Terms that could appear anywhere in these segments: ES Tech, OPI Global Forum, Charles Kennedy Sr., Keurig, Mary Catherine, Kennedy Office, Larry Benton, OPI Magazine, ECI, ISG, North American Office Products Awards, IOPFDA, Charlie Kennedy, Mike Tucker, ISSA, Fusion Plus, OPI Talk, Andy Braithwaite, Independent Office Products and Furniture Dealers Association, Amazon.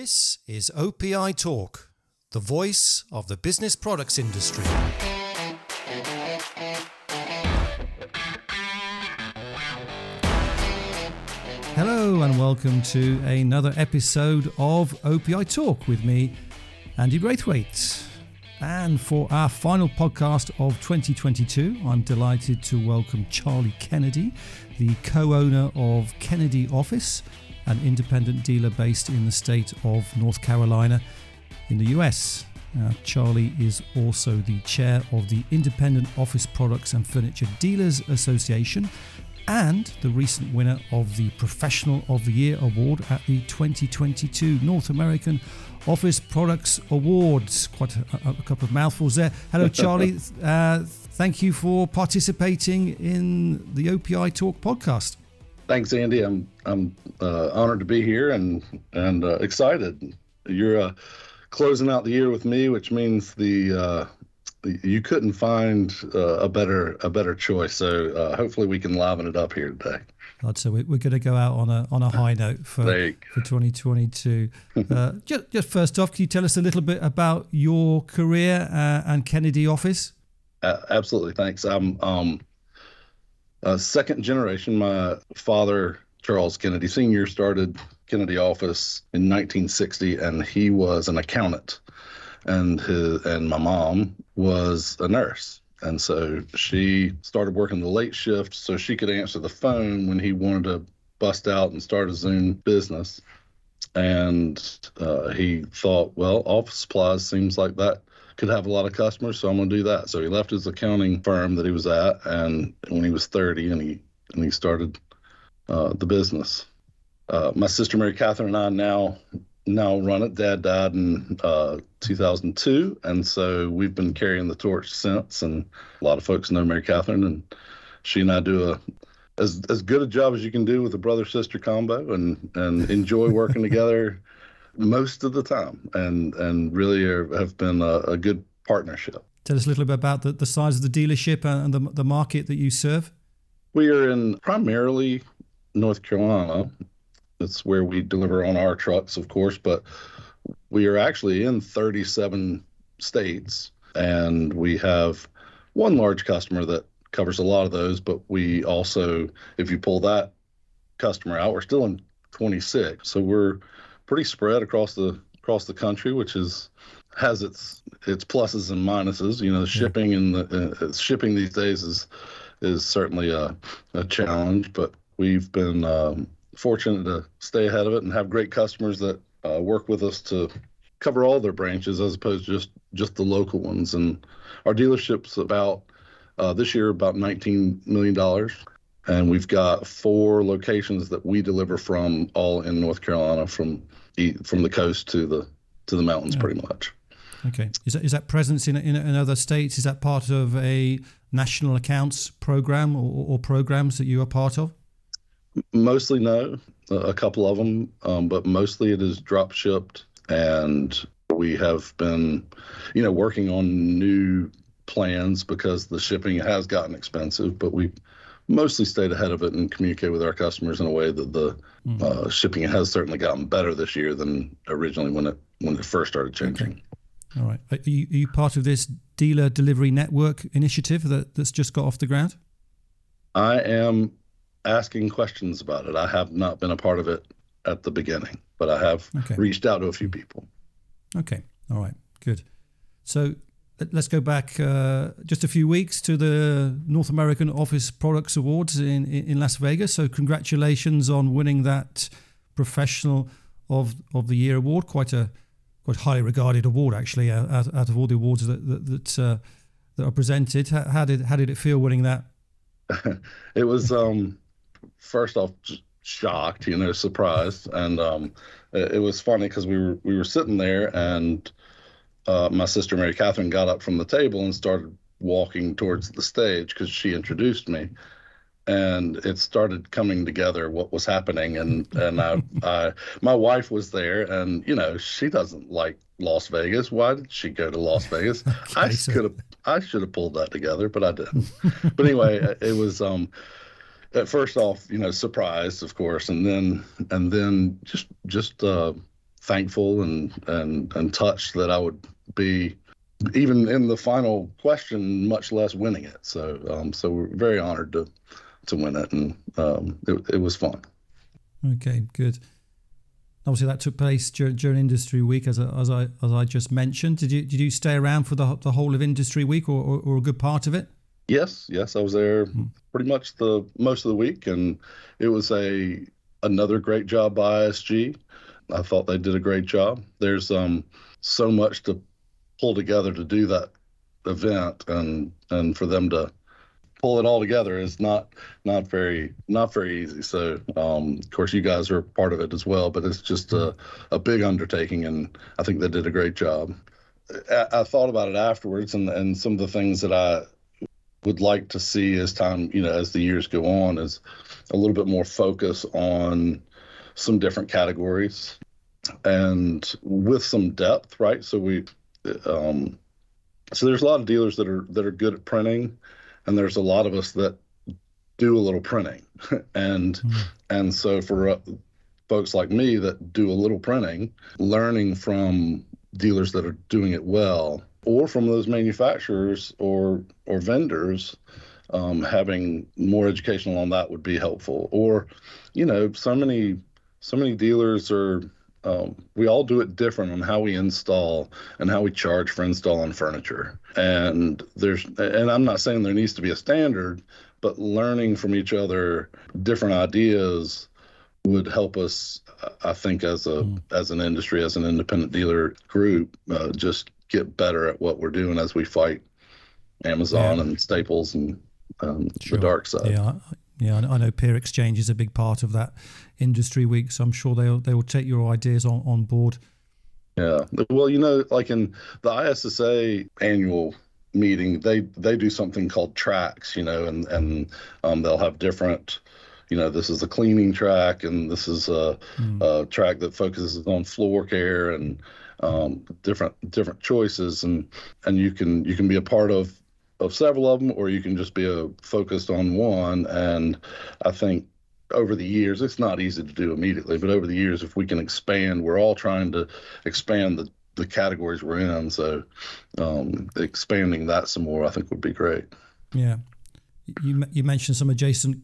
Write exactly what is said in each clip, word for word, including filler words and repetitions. This is O P I Talk, the voice of the business products industry. Hello and welcome to another episode of O P I Talk with me, Andy Braithwaite. And for our final podcast of twenty twenty-two, I'm delighted to welcome Charlie Kennedy, the co-owner of Kennedy Office, an independent dealer based in the state of North Carolina in the U S. Uh, Charlie is also the chair of the Independent Office Products and Furniture Dealers Association and the recent winner of the Professional of the Year Award at the twenty twenty-two North American Office Products Awards. Quite a, a, a couple of mouthfuls there. Hello, Charlie. uh, thank you for participating in the O P I Talk podcast. Thanks, Andy. I'm I'm uh, honored to be here and and uh, excited. You're uh, closing out the year with me, which means the uh, you couldn't find uh, a better a better choice. So uh, hopefully we can liven it up here today. Right, so we're going to go out on a on a high note for for twenty twenty-two. uh, just just first off, can you tell us a little bit about your career uh, and Kennedy Office? Uh, absolutely. Thanks. I'm. Um, Uh, second generation. My father, Charles Kennedy Senior, started Kennedy Office in nineteen sixty, and he was an accountant, and his and my mom was a nurse, and so she started working the late shift so she could answer the phone when he wanted to bust out and start a Zoom business. And uh, he thought, well, office supplies seems like that could have a lot of customers, so I'm going to do that. So he left his accounting firm that he was at, and when he was thirty, and he and he started uh, the business. Uh, my sister Mary Catherine and I now now run it. Dad died in uh, two thousand two, and so we've been carrying the torch since. And a lot of folks know Mary Catherine, and she and I do a as as good a job as you can do with a brother sister combo, and and enjoy working together most of the time, and and really are, have been a, a good partnership. Tell us a little bit about the, the size of the dealership and the the market that you serve. We are in primarily North Carolina. That's where we deliver on our trucks, of course, but we are actually in thirty-seven states, and we have one large customer that covers a lot of those, but we also, if you pull that customer out, we're still in twenty-six. So we're pretty spread across the across the country, which is has its its pluses and minuses. You know, shipping and the uh, shipping these days is is certainly a, a challenge, but we've been um, fortunate to stay ahead of it and have great customers that uh, work with us to cover all their branches as opposed to just just the local ones. And our dealership's about uh, this year about nineteen million dollars. And we've got four locations that we deliver from, all in North Carolina, from from the coast to the to the mountains, yeah. Pretty much. Okay, is that is that presence in in, in other states? Is that part of a national accounts program or, or programs that you are part of? Mostly, no, a couple of them, um, but mostly it is drop shipped, and we have been, you know, working on new plans because the shipping has gotten expensive, but we mostly stayed ahead of it and communicate with our customers in a way that the mm. uh, shipping has certainly gotten better this year than originally when it when it first started changing. Okay. All right. Are you, are you part of this dealer delivery network initiative that, that's just got off the ground? I am asking questions about it. I have not been a part of it at the beginning, but I have okay. reached out to a few people. Okay. All right. Good. So let's go back uh, just a few weeks to the North American Office Products Awards in, in Las Vegas. So congratulations on winning that Professional of of the Year award. Quite a quite highly regarded award, actually, out, out of all the awards that that that, uh, that are presented. How, how did how did it feel winning that? It was um, first off shocked, you know, surprised, and um, it was funny because we were we were sitting there and. Uh, my sister, Mary Catherine, got up from the table and started walking towards the stage because she introduced me. And it started coming together what was happening. And, and I, I, my wife was there, and, you know, she doesn't like Las Vegas. Why did she go to Las Vegas? Okay, I so. could have I should have pulled that together, but I didn't. But anyway, it was um, at first off, you know, surprised, of course, and then and then just just uh, thankful and, and, and touched that I would be even in the final question, much less winning it. So, um, so we're very honored to, to win it. And, um, it, it was fun. Okay, good. Obviously that took place during, during Industry Week, as I, as I, as I just mentioned. Did you, did you stay around for the the whole of Industry Week, or, or, or a good part of it? Yes. Yes. I was there pretty much the most of the week, and it was a, another great job by I S G. I thought they did a great job. There's, um, so much to pull together to do that event, and, and for them to pull it all together is not, not very, not very easy. So, um, of course you guys are part of it as well, but it's just a, a big undertaking, and I think they did a great job. I, I thought about it afterwards, and, and some of the things that I would like to see as time, you know, as the years go on, is a little bit more focus on some different categories and with some depth, right? So we, um, so there's a lot of dealers that are, that are good at printing, and there's a lot of us that do a little printing. and, mm-hmm. and so for uh, folks like me that do a little printing, learning from dealers that are doing it well, or from those manufacturers or or vendors, um, having more educational on that would be helpful. Or, you know, so many so many dealers are, um, we all do it different on how we install and how we charge for install on furniture. And there's, and I'm not saying there needs to be a standard, but learning from each other, different ideas would help us, I think, as a mm. as an industry, as an independent dealer group, uh, just get better at what we're doing as we fight Amazon yeah. and Staples and um, sure. the dark side. Yeah, yeah, I know Peer Exchange is a big part of that Industry Week, so I'm sure they'll they will take your ideas on, on board. Yeah, well, you know, like in the I S S A annual meeting, they they do something called tracks, you know, and and um, they'll have different. You know, this is a cleaning track, and this is a, mm. a track that focuses on floor care and um, different different choices, and and you can you can be a part of, of several of them, or you can just be a, focused on one. And I think over the years, it's not easy to do immediately, but over the years, if we can expand, we're all trying to expand the, the categories we're in. So um, expanding that some more, I think, would be great. Yeah, you you mentioned some adjacent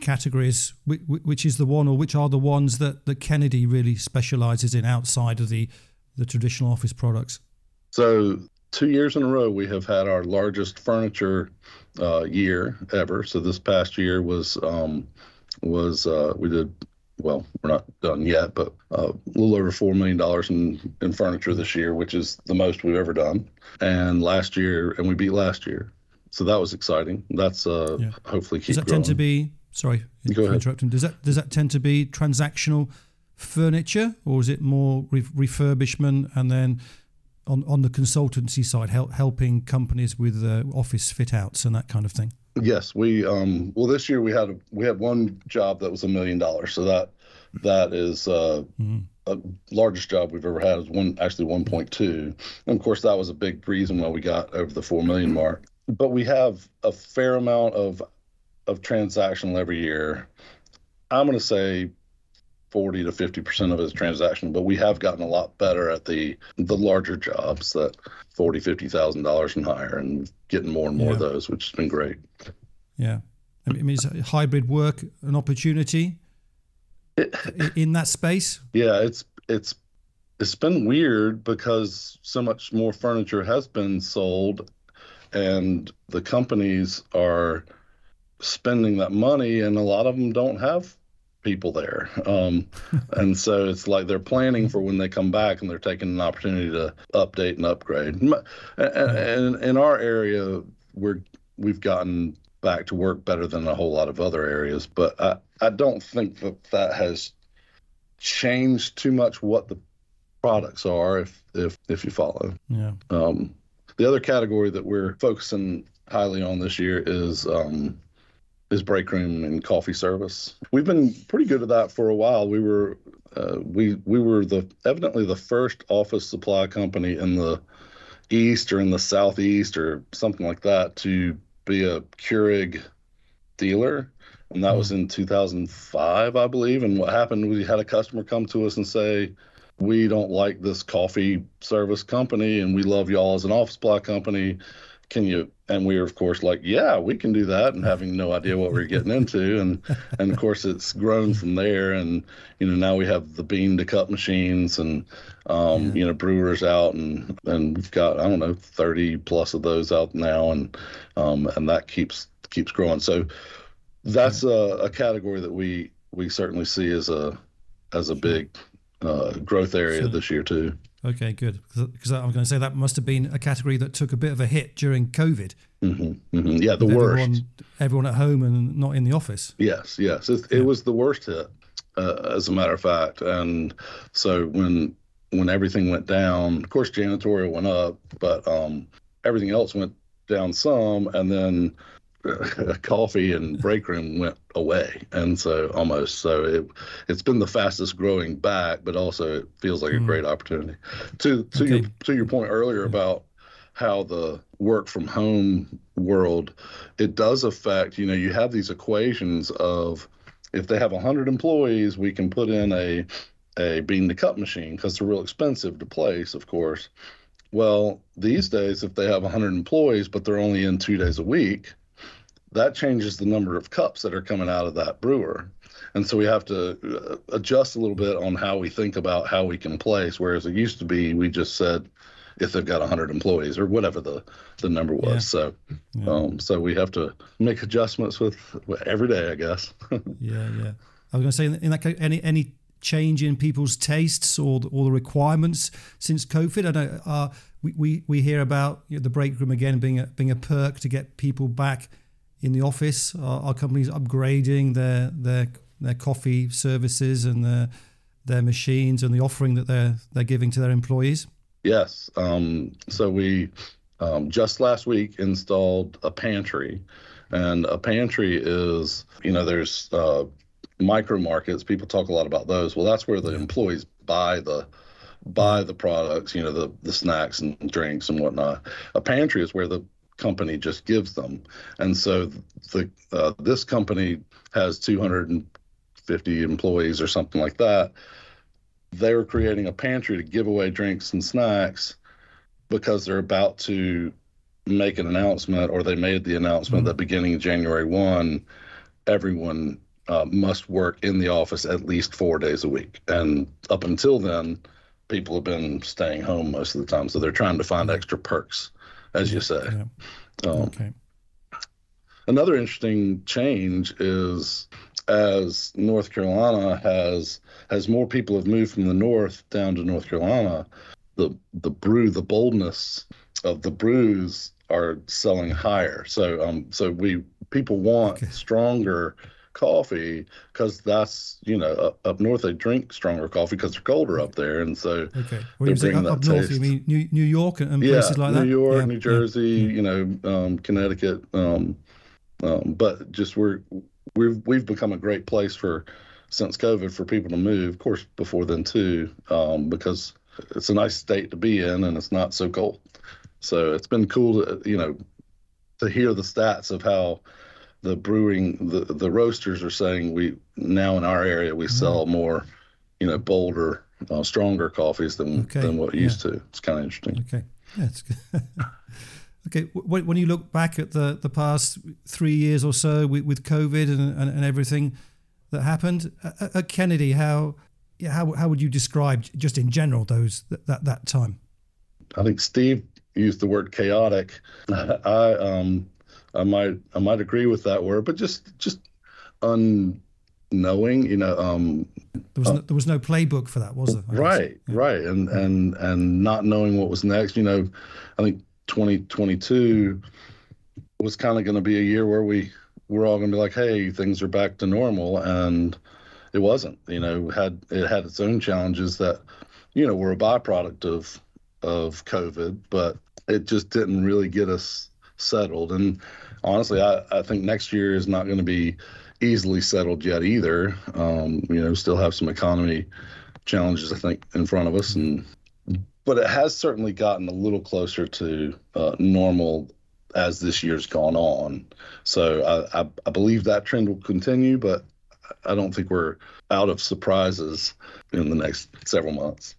categories, which is the one, or which are the ones that, that Kennedy really specializes in outside of the, the traditional office products? So two years in a row, we have had our largest furniture uh, year ever. So this past year was, um, was uh, we did, well, we're not done yet, but uh, a little over four million dollars in, in furniture this year, which is the most we've ever done. And last year, and we beat last year. So that was exciting. That's uh, yeah. hopefully keep Does that growing. Tend to be... Sorry, interrupting. Does that does that tend to be transactional furniture, or is it more re- refurbishment? And then on, on the consultancy side, help, helping companies with uh, office fit outs and that kind of thing. Yes, we um, well this year we had a, we had one job that was a million dollars. So that that is uh, mm-hmm. a largest job we've ever had is one actually one point two. And of course, that was a big reason why we got over the four million mark. But we have a fair amount of. of transactional every year. I'm going to say forty to fifty percent of it is transactional, but we have gotten a lot better at the, the larger jobs that forty thousand dollars, fifty thousand dollars and higher, and getting more and more yeah. of those, which has been great. Yeah. I mean, is hybrid work an opportunity it, in that space? Yeah, it's, it's, it's been weird because so much more furniture has been sold, and the companies are spending that money, and a lot of them don't have people there. Um, and so it's like they're planning for when they come back, and they're taking an opportunity to update and upgrade. And in our area, we're, we've gotten back to work better than a whole lot of other areas, but I, I don't think that that has changed too much what the products are, if, if, if you follow. Yeah. Um, the other category that we're focusing highly on this year is, um, is break room and coffee service. We've been pretty good at that for a while. We were, uh, we we were the evidently the first office supply company in the East or in the Southeast or something like that to be a Keurig dealer, and that mm. was in two thousand five, I believe. And what happened, we had a customer come to us and say, we don't like this coffee service company and we love y'all as an office supply company. Can you? And we are, of course, like, yeah, we can do that, and having no idea what we're getting into. And, and of course, it's grown from there. And, you know, now we have the bean to cup machines and, um, yeah. you know, brewers out. And, and we've got, I don't know, thirty plus of those out now. And um, and that keeps keeps growing. So that's yeah. a, a category that we we certainly see as a, as a big uh, growth area so, this year, too. Okay, good. Because I'm going to say that must have been a category that took a bit of a hit during COVID. Mm-hmm, mm-hmm. Yeah, the everyone, worst. Everyone at home and not in the office. Yes, yes. It, yeah. it was the worst hit, uh, as a matter of fact. And so when when everything went down, of course, janitorial went up, but um, everything else went down some. And then uh, coffee and break room went away. And so almost so it, it's been the fastest growing back, but also it feels like mm. a great opportunity. To to okay. your to your point earlier yeah. about how the work from home world, it does affect, you know, you have these equations of if they have one hundred employees, we can put in a, a bean to cup machine because they're real expensive to place, of course. Well, these days, if they have one hundred employees, but they're only in two days a week, that changes the number of cups that are coming out of that brewer. And so we have to adjust a little bit on how we think about how we can place, whereas it used to be we just said, if they've got one hundred employees or whatever the, the number was. Yeah. So yeah. um, so we have to make adjustments with, with every day, I guess. yeah, yeah. I was going to say, in that, any any change in people's tastes or the, or the requirements since COVID? I know uh, we, we, we hear about you know, the break room again being a, being a perk to get people back in the office. Our, our companies upgrading their their their coffee services and their, their machines and the offering that they're they're giving to their employees. Yes. Um, so we um, just last week installed a pantry, and a pantry is, you know, there's uh, micro markets. People talk a lot about those. Well, that's where the employees buy the buy the products, you know, the, the snacks and drinks and whatnot. A pantry is where the company just gives them. And so the uh, this company has two hundred fifty employees or something like that. They were creating a pantry to give away drinks and snacks because they're about to make an announcement, or they made the announcement mm-hmm. that beginning January first, everyone uh, must work in the office at least four days a week. And up until then, people have been staying home most of the time. So they're trying to find extra perks, as you say. Yeah. Um, okay. Another interesting change is, as North Carolina has, as more people have moved from the north down to North Carolina, the the brew, the boldness of the brews are selling higher. So um, so we people want okay. stronger coffee because that's, you know, up, up north they drink stronger coffee because they're colder up there, and so okay. Well, they're bringing up, that up north, taste. You mean New, New York and yeah, places like New that? New York, yeah. New Jersey, yeah. you know, um, Connecticut, um, um, but just we're. We've we've become a great place for, since COVID, for people to move. Of course, before then too, um, because it's a nice state to be in and it's not so cold. So it's been cool to you know to hear the stats of how the brewing the, the roasters are saying we now in our area we mm-hmm. sell more you know bolder uh, stronger coffees than okay. than what we yeah. used to. It's kind of interesting. Okay, that's good. Okay, when you look back at the, the past three years or so with, with COVID and, and, and everything that happened at, at Kennedy, how how how would you describe just in general those that that time? I think Steve used the word chaotic. I um I might I might agree with that word, but just just unknowing, you know. Um, there was uh, no, there was no playbook for that, was there? I right, yeah. right, and and and not knowing what was next. You know, I think twenty twenty-two was kind of going to be a year where we were all going to be like, hey, things are back to normal. And it wasn't, you know, had it had its own challenges that, you know, were a byproduct of of COVID, but it just didn't really get us settled. And honestly, I, I think next year is not going to be easily settled yet either. Um, you know, still have some economy challenges, I think, in front of us. And but it has certainly gotten a little closer to uh, normal as this year's gone on. So I, I, I believe that trend will continue, but I don't think we're out of surprises in the next several months.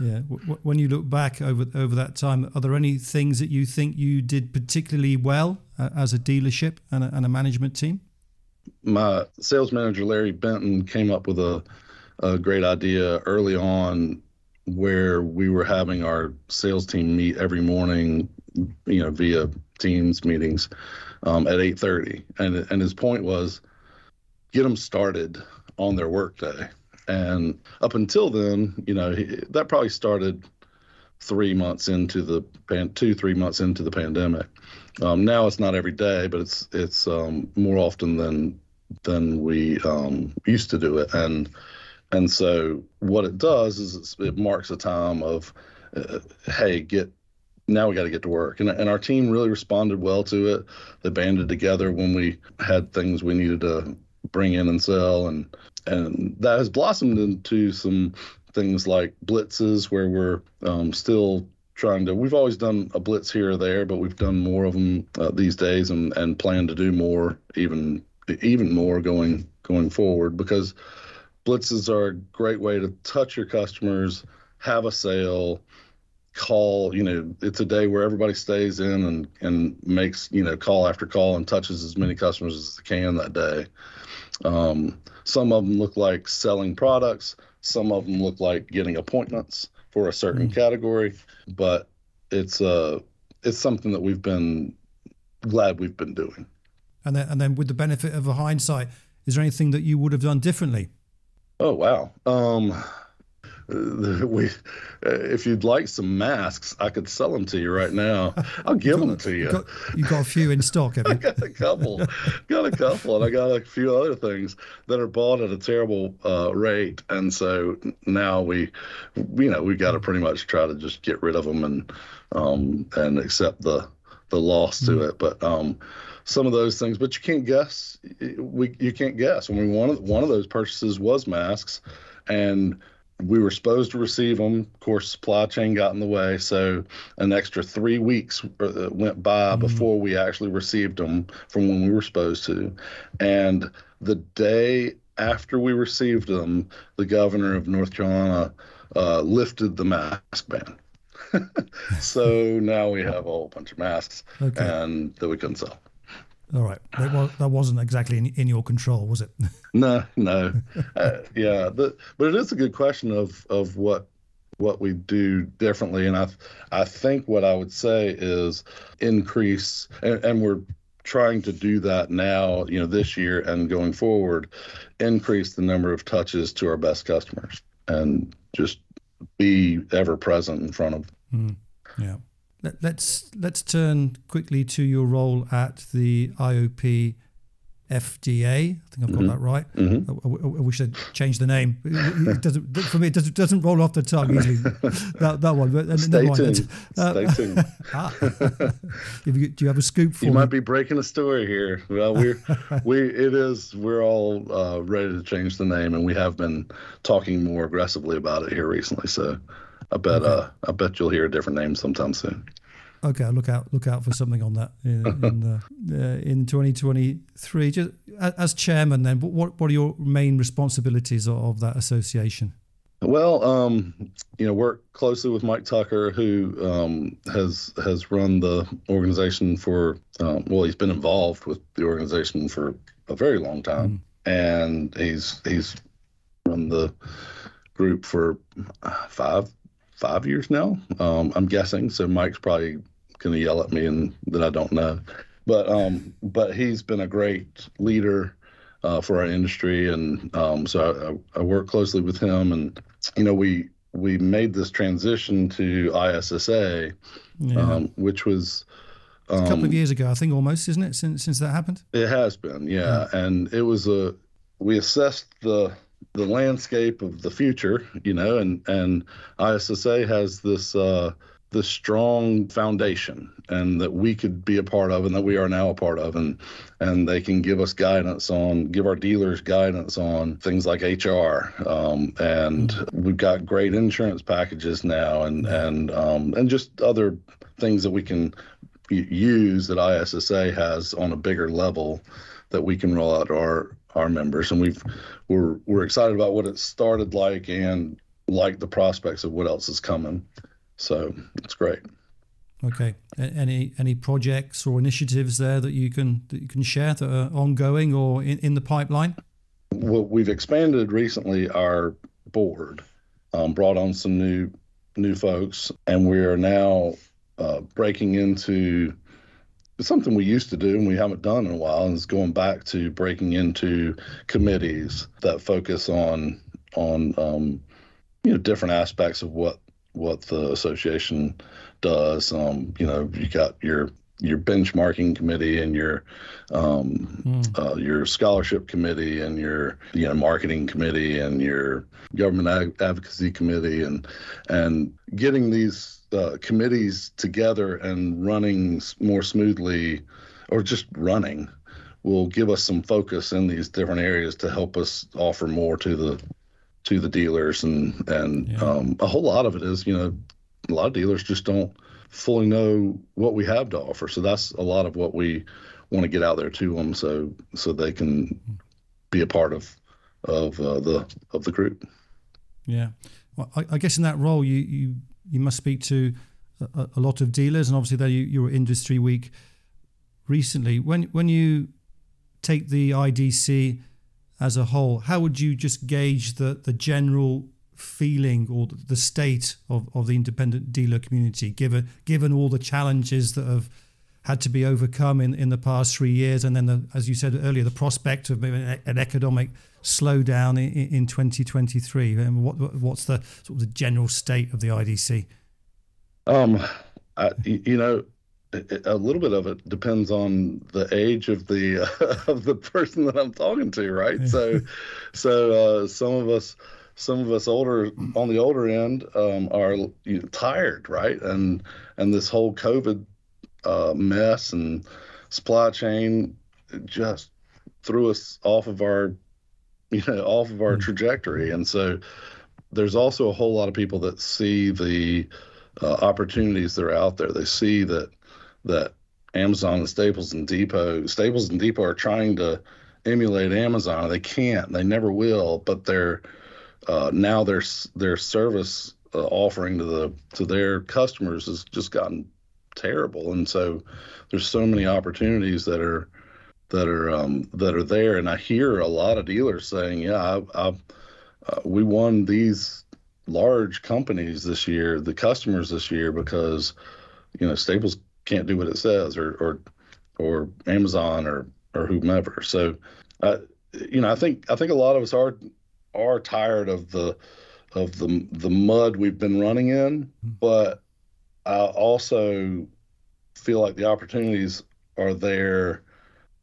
Yeah. When you look back over over that time, are there any things that you think you did particularly well uh, as a dealership and a, and a management team? My sales manager, Larry Benton, came up with a, a great idea early on where we were having our sales team meet every morning, you know, via Teams meetings um, at eight thirty. And, and his point was get them started on their workday. And up until then, you know, he, that probably started three months into the pan, two, three months into the pandemic. Um, now it's not every day, but it's it's um, more often than than we um, used to do it. And and so what it does is it's, it marks a time of, uh, hey, get now we got to get to work. And and our team really responded well to it. They banded together when we had things we needed to bring in and sell, and and that has blossomed into some things like blitzes where we're um, still trying to, we've always done a blitz here or there, but we've done more of them uh, these days and, and plan to do more, even even more going going forward, because blitzes are a great way to touch your customers, have a sale, call, you know, it's a day where everybody stays in and, and makes, you know, call after call and touches as many customers as they can that day. Um, some of them look like selling products. Some of them look like getting appointments for a certain mm. category, but it's uh, it's something that we've been glad we've been doing. And then, and then with the benefit of a hindsight, is there anything that you would have done differently? Oh, wow. Um, we, if you'd like some masks, I could sell them to you right now. I'll give got, them to you. Got, you've got a few in stock, have you? I got a couple. got a couple, and I got a few other things that are bought at a terrible uh, rate. And so now we, you know, we've got to pretty much try to just get rid of them and um, and accept the the loss mm-hmm. to it. But um, some of those things, but you can't guess. We you can't guess. I mean, one of one of those purchases was masks, and we were supposed to receive them. Of course, supply chain got in the way, so an extra three weeks went by mm-hmm. before we actually received them from when we were supposed to. And the day after we received them, the governor of North Carolina uh, lifted the mask ban. So now we have a whole bunch of masks okay. and that we couldn't sell. All right. That wasn't exactly in, in your control, was it? No, no. Uh, yeah. The, but it is a good question of, of what what we do differently. And I I think what I would say is increase, and, and we're trying to do that now, you know, this year and going forward, increase the number of touches to our best customers and just be ever present in front of them. Mm, yeah. Let's let's turn quickly to your role at the I O P F D A. I think I've got mm-hmm. that right. Mm-hmm. I, I, I wish I'd changed the name. It doesn't, for me, it doesn't, doesn't roll off the tongue easily. That that one. But Stay one. tuned. Uh, Stay tuned. Ah. Do you have a scoop for you me? You might be breaking a story here. Well, we're we it is we're all uh, ready to change the name, and we have been talking more aggressively about it here recently. So. I bet. Okay. Uh, I bet you'll hear a different name sometime soon. Okay, look out! Look out for something on that in in, uh, in twenty twenty-three. Just as chairman, then, what what are your main responsibilities of that association? Well, um, you know, work closely with Mike Tucker, who um, has has run the organization for. Um, well, he's been involved with the organization for a very long time, mm. and he's he's run the group for five. Five years now, um, I'm guessing. So Mike's probably gonna yell at me and that I don't know, but um, but he's been a great leader uh, for our industry, and um, so I, I work closely with him. And you know, we we made this transition to I S S A, yeah. um, which was um, a couple of years ago, I think, almost, isn't it? Since since that happened, it has been, yeah. yeah. And it was a we assessed the. the landscape of the future, you know, and, and I S S A has this uh, this strong foundation, and that we could be a part of, and that we are now a part of, and and they can give us guidance on, give our dealers guidance on things like H R, um, and we've got great insurance packages now, and and um, and just other things that we can use that I S S A has on a bigger level that we can roll out to our. our members. And we've we're we're excited about what it started like and like the prospects of what else is coming. So it's great. Okay. Any any projects or initiatives there that you can that you can share that are ongoing or in, in the pipeline? Well, we've expanded recently our board, um, brought on some new new folks, and we are now uh, breaking into something we used to do and we haven't done in a while, and it's going back to breaking into committees that focus on on um, you know different aspects of what what the association does. Um, you know, you got your your benchmarking committee and your um, mm. uh, your scholarship committee and your you know marketing committee and your government ag- advocacy committee, and and getting these uh, committees together and running more smoothly, or just running, will give us some focus in these different areas to help us offer more to the to the dealers. And and yeah. um, a whole lot of it is you know a lot of dealers just don't fully know what we have to offer. So that's a lot of what we want to get out there to them, so so they can be a part of of uh, the of the group. Yeah, well, I, I guess in that role, you you, you must speak to a, a lot of dealers, and obviously there you, you were Industry Week recently. When when you take the I D C as a whole, how would you just gauge the the general feeling or the state of, of the independent dealer community, given given all the challenges that have had to be overcome in, in the past three years, and then the, as you said earlier, the prospect of maybe an economic slowdown in, in twenty twenty-three? And what what's the sort of the general state of the I D C? Um, I, you know, a little bit of it depends on the age of the uh, of the person that I'm talking to, right? Yeah. So, so uh, some of us. Some of us older on the older end um, are you know, tired, right? And and this whole COVID uh, mess and supply chain just threw us off of our, you know, off of our trajectory. And so there's also a whole lot of people that see the uh, opportunities that are out there. They see that that Amazon and Staples and Depot, Staples and Depot are trying to emulate Amazon. They can't. They never will. But they're Uh, now their their service uh, offering to the to their customers has just gotten terrible, and so there's so many opportunities that are that are um, that are there. And I hear a lot of dealers saying, "Yeah, I, I, uh, we won these large companies this year, the customers this year, because you know Staples can't do what it says, or or or Amazon, or or whomever." So, uh, you know, I think I think a lot of us are. are tired of the of the the mud we've been running in, but I also feel like the opportunities are there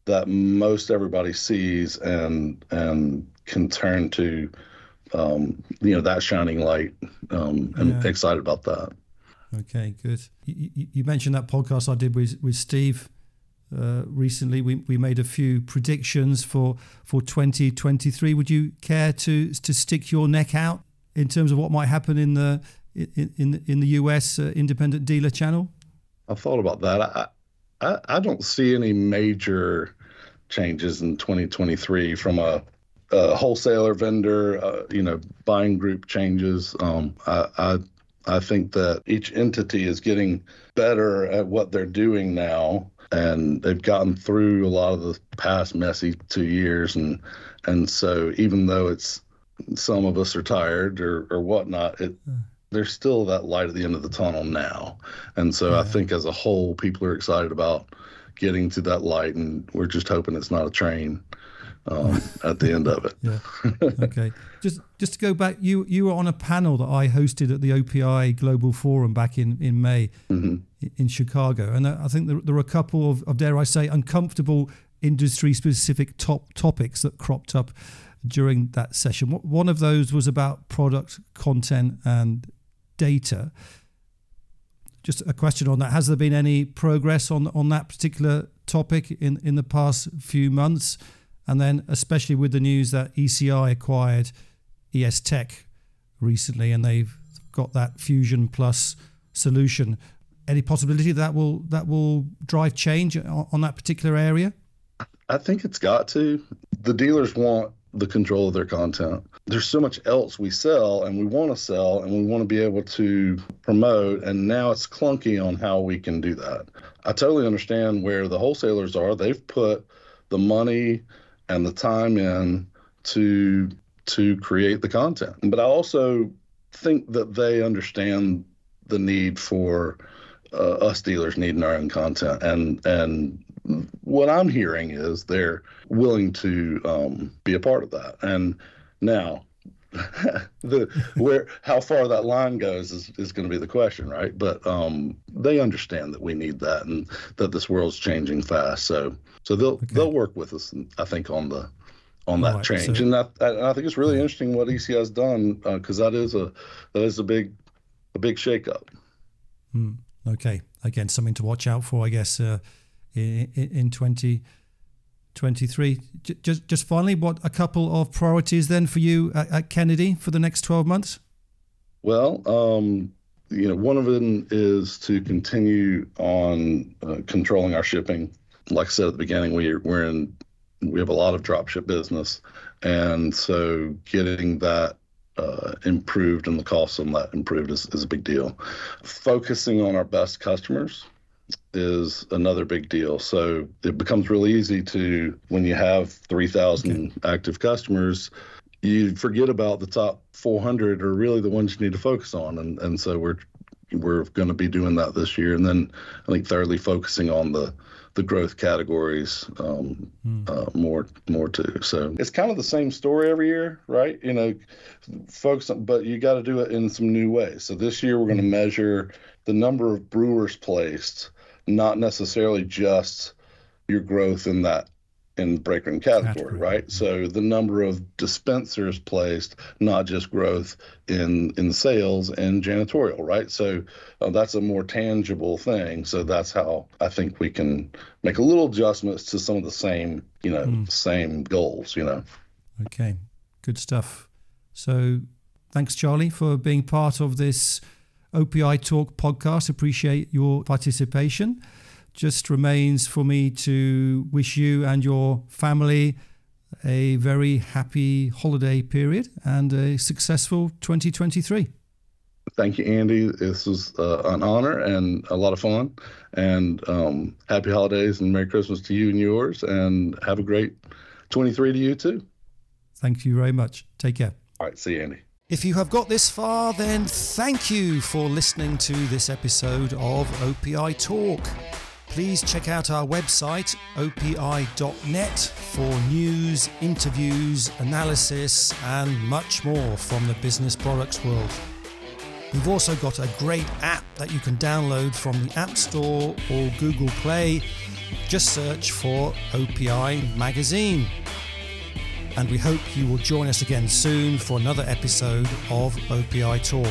that most everybody sees and and can turn to um, you know that shining light. Um, I'm yeah. excited about that. Okay, good. You, you mentioned that podcast I did with with Steve Uh, recently. We, we made a few predictions for, for twenty twenty-three. Would you care to to stick your neck out in terms of what might happen in the in in, in the U S uh, independent dealer channel? I've thought about that. I, I I don't see any major changes in twenty twenty-three from a, a wholesaler vendor uh, you know buying group changes. Um, I, I I think that each entity is getting better at what they're doing now. And they've gotten through a lot of the past messy two years. And and so even though it's some of us are tired or, or whatnot, it, there's still that light at the end of the tunnel now. And so yeah. I think as a whole, people are excited about getting to that light. And we're just hoping it's not a train um, at the end of it. Yeah. Okay. just just to go back, you, you were on a panel that I hosted at the O P I Global Forum back in, in May. Mm-hmm. in Chicago. And I think there, there are a couple of, of, dare I say, uncomfortable industry-specific top topics that cropped up during that session. One of those was about product, content, and data. Just a question on that. Has there been any progress on, on that particular topic in, in the past few months? And then especially with the news that E C I acquired E S Tech recently, and they've got that Fusion Plus solution. Any possibility that will that will drive change on, on that particular area? I think it's got to. The dealers want the control of their content. There's so much else we sell and we want to sell and we want to be able to promote, and now it's clunky on how we can do that. I totally understand where the wholesalers are. They've put the money and the time in to to create the content. But I also think that they understand the need for uh, us dealers needing our own content. And and what I'm hearing is they're willing to um, be a part of that. And now, the where how far that line goes is, is going to be the question, right? But um, they understand that we need that and that this world's changing fast. So so they'll okay. they'll work with us, I think, on the on that right, change. So, and I, I think it's really interesting what E C I has done, because uh, that is a that is a big a big shakeup. Mm, okay, again, something to watch out for, I guess. Uh, In, in twenty twenty-three, just just finally, what a couple of priorities then for you at, at Kennedy for the next twelve months? Well, um, you know, one of them is to continue on uh, controlling our shipping. Like I said at the beginning, we we're in we have a lot of dropship business, and so getting that uh, improved and the cost on that improved is, is a big deal. Focusing on our best customers is another big deal. So it becomes really easy to, when you have three thousand okay. active customers, you forget about the top four hundred are really the ones you need to focus on. And and so we're we're going to be doing that this year. And then I think thirdly, focusing on the, the growth categories um, mm. uh, more more too. So it's kind of the same story every year, right? You know, focus on, but you got to do it in some new ways. So this year we're going to measure the number of brewers placed, not necessarily just your growth in that in the break room category, right? Mm-hmm. So the number of dispensers placed, not just growth in in sales and janitorial, right? So uh, that's a more tangible thing. So that's how I think we can make a little adjustments to some of the same, you know, mm. same goals, you know. Okay, good stuff. So thanks, Charlie, for being part of this O P I Talk podcast. Appreciate your participation. Just remains for me to wish you and your family a very happy holiday period and a successful twenty twenty-three. Thank you, Andy. This was uh, an honor and a lot of fun. And um, happy holidays and Merry Christmas to you and yours. And have a great twenty-three to you too. Thank you very much. Take care. All right. See you, Andy. If you have got this far, then thank you for listening to this episode of O P I Talk. Please check out our website, O P I dot net, for news, interviews, analysis, and much more from the business products world. We've also got a great app that you can download from the App Store or Google Play. Just search for O P I Magazine. And we hope you will join us again soon for another episode of O P I Talk.